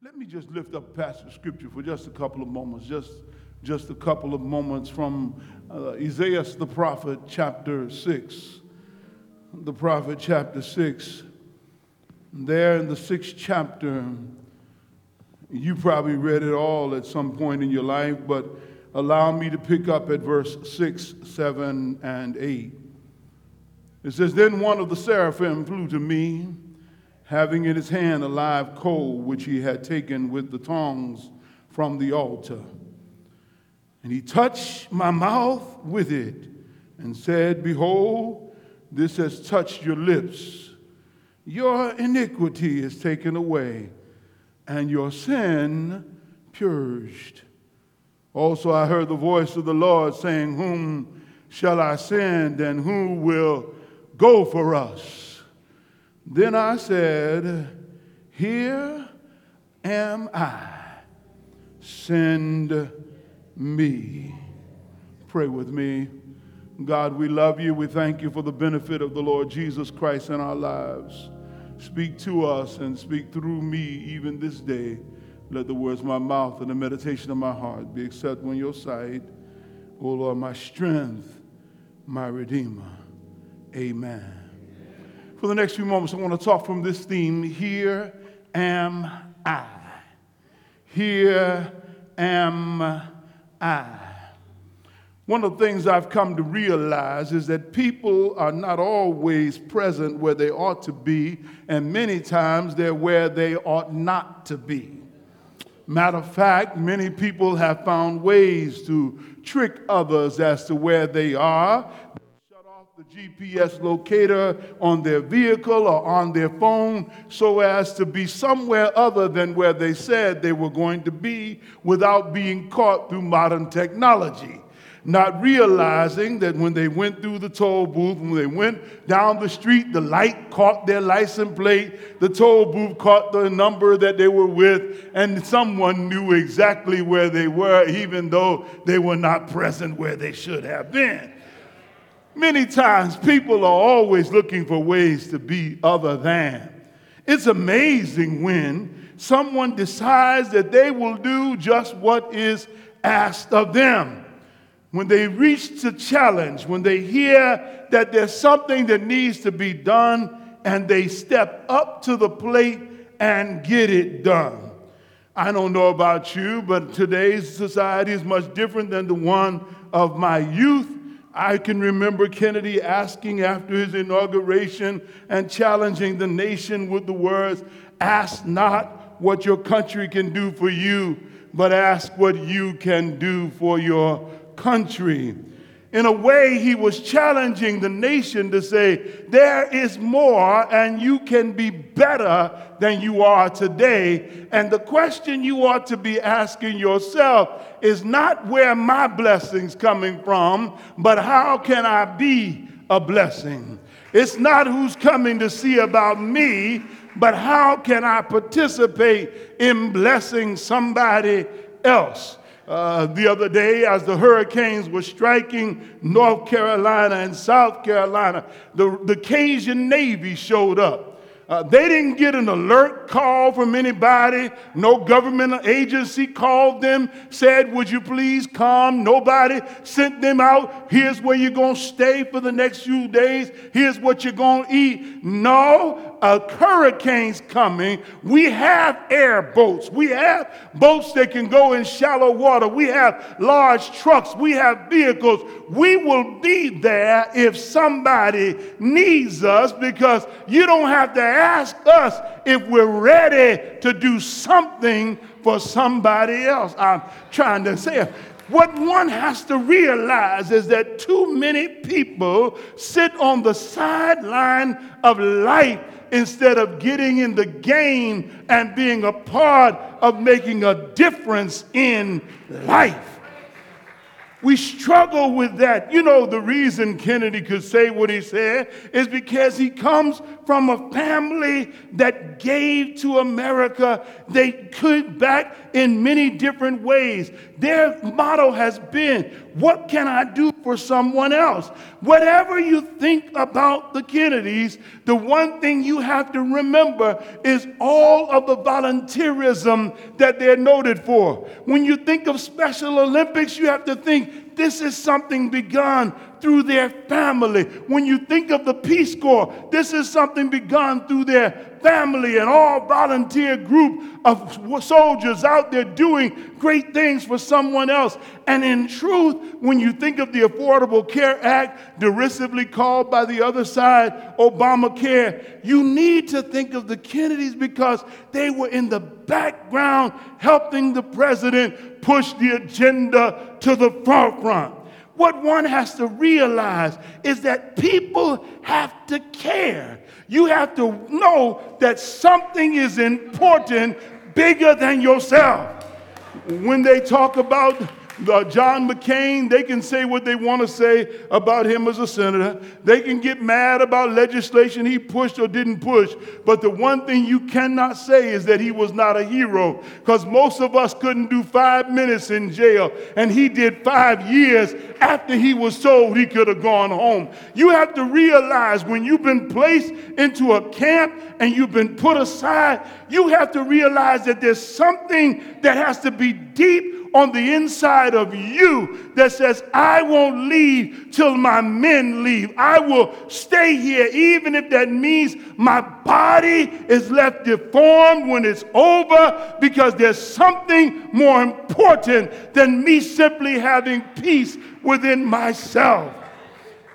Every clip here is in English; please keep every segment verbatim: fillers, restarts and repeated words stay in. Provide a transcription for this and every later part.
Let me just lift up a passage of scripture for just a couple of moments, just, just a couple of moments from uh, Isaiah the prophet, chapter six. The prophet, chapter six. There in the sixth chapter, you probably read it all at some point in your life, but allow me to pick up at verse six, seven, and eight. It says, "Then one of the seraphim flew to me, having in his hand a live coal which he had taken with the tongs from the altar. And he touched my mouth with it and said, 'Behold, this has touched your lips. Your iniquity is taken away, and your sin purged.' Also I heard the voice of the Lord saying, 'Whom shall I send, and who will go for us?' Then I said, 'Here am I. Send me.'" Pray with me. God, we love you. We thank you for the benefit of the Lord Jesus Christ in our lives. Speak to us and speak through me even this day. Let the words of my mouth and the meditation of my heart be acceptable in your sight, O Lord, my strength, my Redeemer. Amen. Amen. For the next few moments, I want to talk from this theme, Here Am I. Here am I. One of the things I've come to realize is that people are not always present where they ought to be, and many times they're where they ought not to be. Matter of fact, many people have found ways to trick others as to where they are. They shut off the G P S locator on their vehicle or on their phone so as to be somewhere other than where they said they were going to be without being caught through modern technology. Not realizing that when they went through the toll booth, when they went down the street, the light caught their license plate, the toll booth caught the number that they were with, and someone knew exactly where they were, even though they were not present where they should have been. Many times, people are always looking for ways to be other than. It's amazing when someone decides that they will do just what is asked of them. When they reach the challenge, when they hear that there's something that needs to be done, and they step up to the plate and get it done. I don't know about you, but today's society is much different than the one of my youth. I can remember Kennedy asking after his inauguration and challenging the nation with the words, "Ask not what your country can do for you, but ask what you can do for your country." In a way, he was challenging the nation to say, there is more and you can be better than you are today. And the question you ought to be asking yourself is not where my blessing's coming from, but how can I be a blessing? It's not who's coming to see about me, but how can I participate in blessing somebody else? Uh, the other day, as the hurricanes were striking North Carolina and South Carolina, the, the Cajun Navy showed up. Uh, they didn't get an alert call from anybody. No government agency called them, said, "Would you please come?" Nobody sent them out. "Here's where you're going to stay for the next few days. Here's what you're going to eat." No, a hurricane's coming. We have airboats. We have boats that can go in shallow water. We have large trucks. We have vehicles. We will be there if somebody needs us, because you don't have to ask Ask us if we're ready to do something for somebody else. I'm trying to say it. What one has to realize is that too many people sit on the sideline of life instead of getting in the game and being a part of making a difference in life. We struggle with that. You know, the reason Kennedy could say what he said is because he comes from a family that gave to America. They could back in many different ways. Their motto has been, what can I do for someone else? Whatever you think about the Kennedys, the one thing you have to remember is all of the volunteerism that they're noted for. When you think of Special Olympics, you have to think, this is something begun through their family. When you think of the Peace Corps, this is something begun through their family, an all-volunteer group of soldiers out there doing great things for someone else. And in truth, when you think of the Affordable Care Act, derisively called by the other side Obamacare, you need to think of the Kennedys because they were in the background helping the president push the agenda to the forefront. What one has to realize is that people have to care. You have to know that something is important, bigger than yourself. When they talk about Uh, John McCain, they can say what they want to say about him as a senator. They can get mad about legislation he pushed or didn't push. But the one thing you cannot say is that he was not a hero, because most of us couldn't do five minutes in jail, and he did five years after he was told he could have gone home. You have to realize when you've been placed into a camp and you've been put aside, you have to realize that there's something that has to be deep on the inside of you that says, I won't leave till my men leave. I will stay here, even if that means my body is left deformed when it's over, because there's something more important than me simply having peace within myself.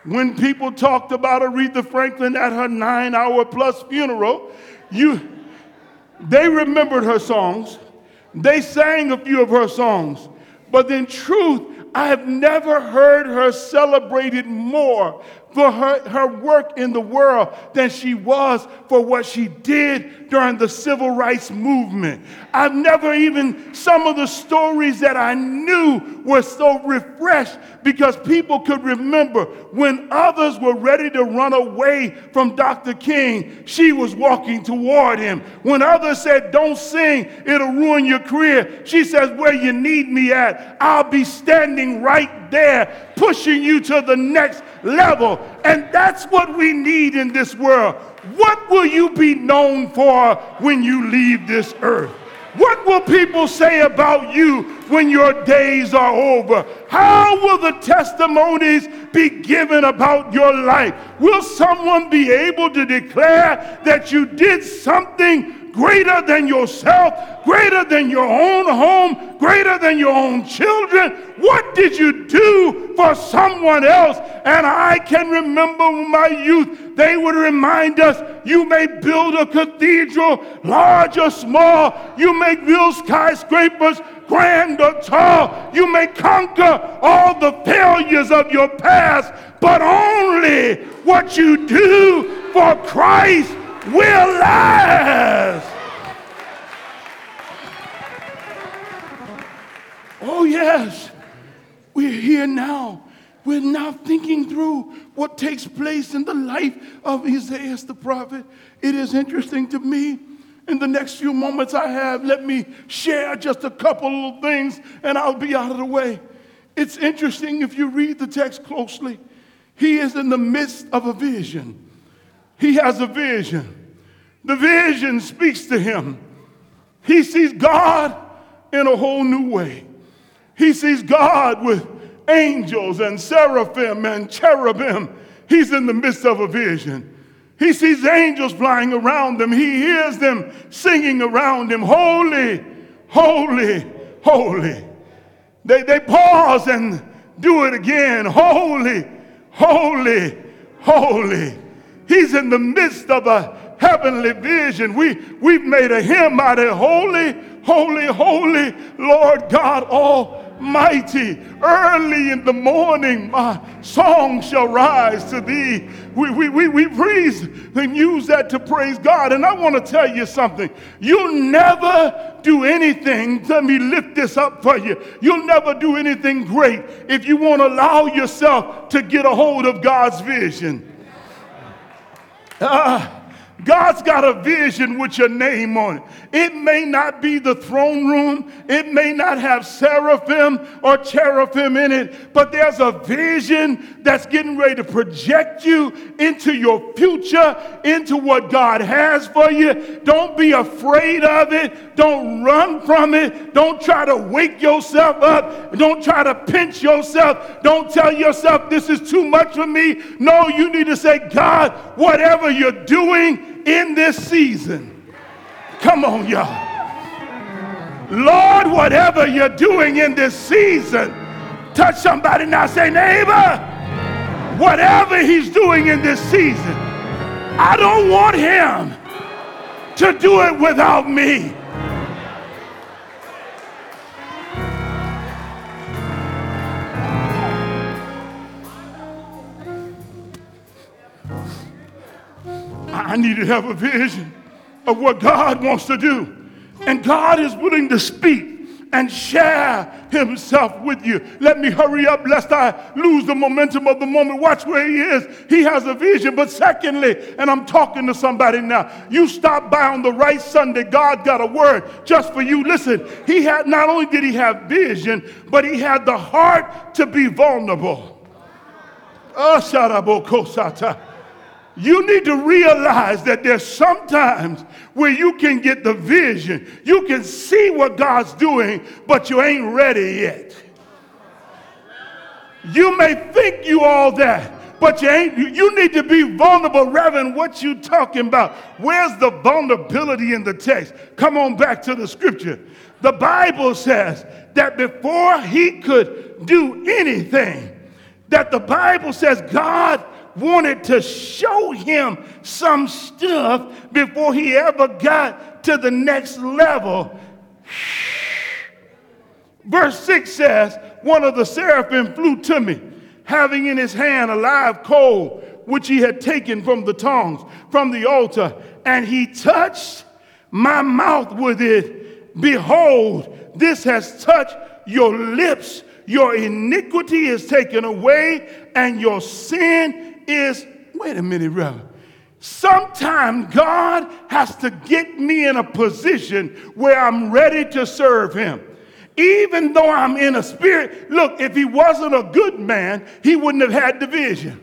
When people talked about Aretha Franklin at her nine-hour plus funeral, you, they remembered her songs. They sang a few of her songs, but in truth, I have never heard her celebrated more for her, her work in the world than she was for what she did during the civil rights movement. I've never even, some of the stories that I knew were so refreshed because people could remember when others were ready to run away from Doctor King, she was walking toward him. When others said, don't sing, it'll ruin your career, she says, where you need me at, I'll be standing right there, pushing you to the next level. And that's what we need in this world. What will you be known for when you leave this earth? What will people say about you when your days are over? How will the testimonies be given about your life? Will someone be able to declare that you did something greater than yourself, greater than your own home, greater than your own children? What did you do for someone else? And I can remember my youth, they would remind us, you may build a cathedral, large or small, you may build skyscrapers, grand or tall, you may conquer all the failures of your past, but only what you do for Christ will last. Oh yes, we're here now. We're now thinking through what takes place in the life of Isaiah the prophet. It is interesting to me. In the next few moments I have, let me share just a couple of things and I'll be out of the way. It's interesting if you read the text closely. He is in the midst of a vision. He has a vision. The vision speaks to him. He sees God in a whole new way. He sees God with angels and seraphim and cherubim. He's in the midst of a vision. He sees angels flying around him. He hears them singing around him, holy, holy, holy. They, they pause and do it again, holy, holy, holy. He's in the midst of a heavenly vision. We, we've made a hymn out of holy, holy, holy, Lord God mighty. Early in the morning my song shall rise to thee. We, we, we, we praise and use that to praise God. And I want to tell you something. You'll never do anything. Let me lift this up for you. You'll never do anything great if you won't allow yourself to get a hold of God's vision. Uh, God's got a vision with your name on it. It may not be the throne room. It may not have seraphim or cherubim in it, but there's a vision that's getting ready to project you into your future, into what God has for you. Don't be afraid of it. Don't run from it. Don't try to wake yourself up. Don't try to pinch yourself. Don't tell yourself this is too much for me. No, you need to say, God, whatever you're doing, in this season, come on, y'all. Lord, whatever you're doing in this season, touch somebody now. Say, neighbor, whatever he's doing in this season, I don't want him to do it without me. I need to have a vision of what God wants to do. And God is willing to speak and share himself with you. Let me hurry up lest I lose the momentum of the moment. Watch where he is. He has a vision. But secondly, and I'm talking to somebody now, you stop by on the right Sunday. God got a word just for you. Listen, he had, not only did he have vision, but he had the heart to be vulnerable. Oh, Sharabokosata. You need to realize that there's sometimes where you can get the vision. You can see what God's doing, but you ain't ready yet. You may think you all that, but you ain't. You need to be vulnerable, Reverend. What you talking about? Where's the vulnerability in the text? Come on back to the scripture. The Bible says that before he could do anything, that the Bible says God wanted to show him some stuff before he ever got to the next level. Verse six says, one of the seraphim flew to me, having in his hand a live coal, which he had taken from the tongs, from the altar, and he touched my mouth with it. Behold, this has touched your lips. Your iniquity is taken away, and your sin is, wait a minute, brother. Sometimes God has to get me in a position where I'm ready to serve him. Even though I'm in a spirit, look, if he wasn't a good man, he wouldn't have had the vision.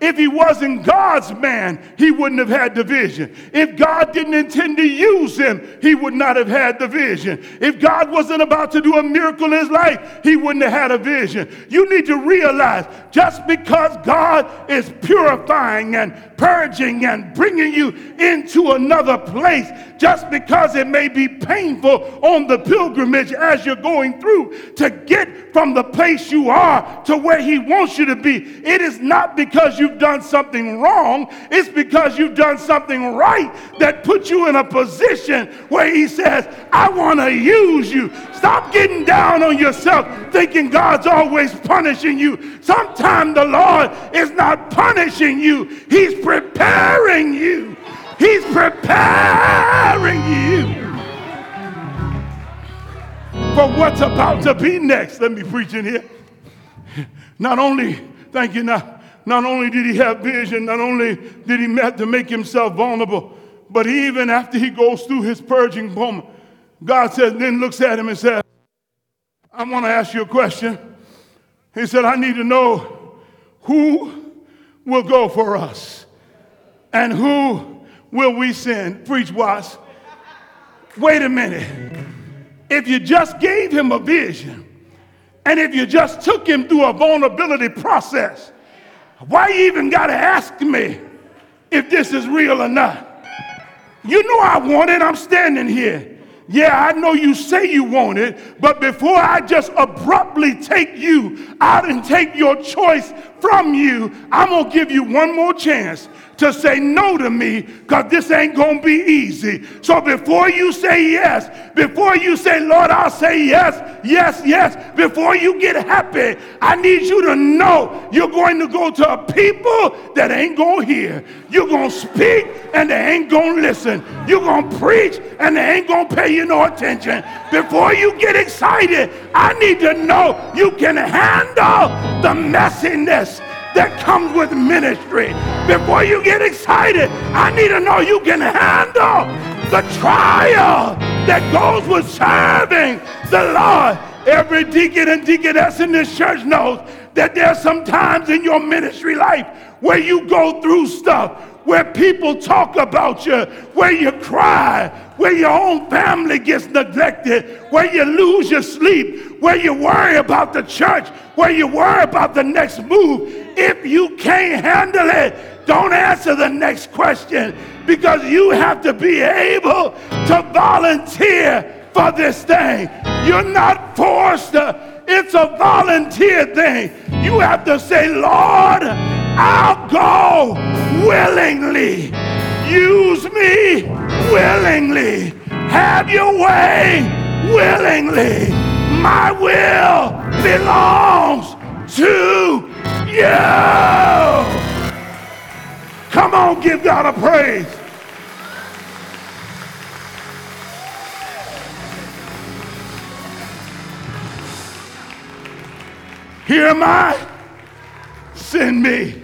If he wasn't God's man, he wouldn't have had the vision. If God didn't intend to use him, he would not have had the vision. If God wasn't about to do a miracle in his life, he wouldn't have had a vision. You need to realize just because God is purifying and purging and bringing you into another place, just because it may be painful on the pilgrimage as you're going through to get from the place you are to where he wants you to be, it is not because you done something wrong. It's because you've done something right that put you in a position where he says, I want to use you. Stop getting down on yourself thinking God's always punishing you. Sometimes the Lord is not punishing you. He's preparing you. He's preparing you for what's about to be next. Let me preach in here. Not only, thank you now, Not only did he have vision, not only did he have to make himself vulnerable, but even after he goes through his purging moment, God says, then looks at him and says, I want to ask you a question. He said, I need to know who will go for us and who will we send? Preach, Watts. Wait a minute. If you just gave him a vision and if you just took him through a vulnerability process, why you even got to ask me if this is real or not? You know I want it. I'm standing here. Yeah, I know you say you want it, but before I just abruptly take you out and take your choice from you, I'm going to give you one more chance to say no to me, because this ain't going to be easy. So before you say yes, before you say, Lord, I'll say yes, yes, yes, before you get happy, I need you to know you're going to go to a people that ain't going to hear. You're going to speak and they ain't going to listen. You're going to preach and they ain't going to pay you no attention. Before you get excited, I need to know you can handle the messiness that comes with ministry. Before you get excited, I need to know you can handle the trial that goes with serving the Lord. Every deacon and deaconess in this church knows that there's some times in your ministry life where you go through stuff, where people talk about you, where you cry, where your own family gets neglected, where you lose your sleep, where you worry about the church, where you worry about the next move. If you can't handle it, don't answer the next question, because you have to be able to volunteer for this thing. You're not forced to. It's a volunteer thing. You have to say, Lord, I'll go willingly. Use me willingly. Have your way willingly. My will belongs to you. Come on, give God a praise. Here am I. Send me.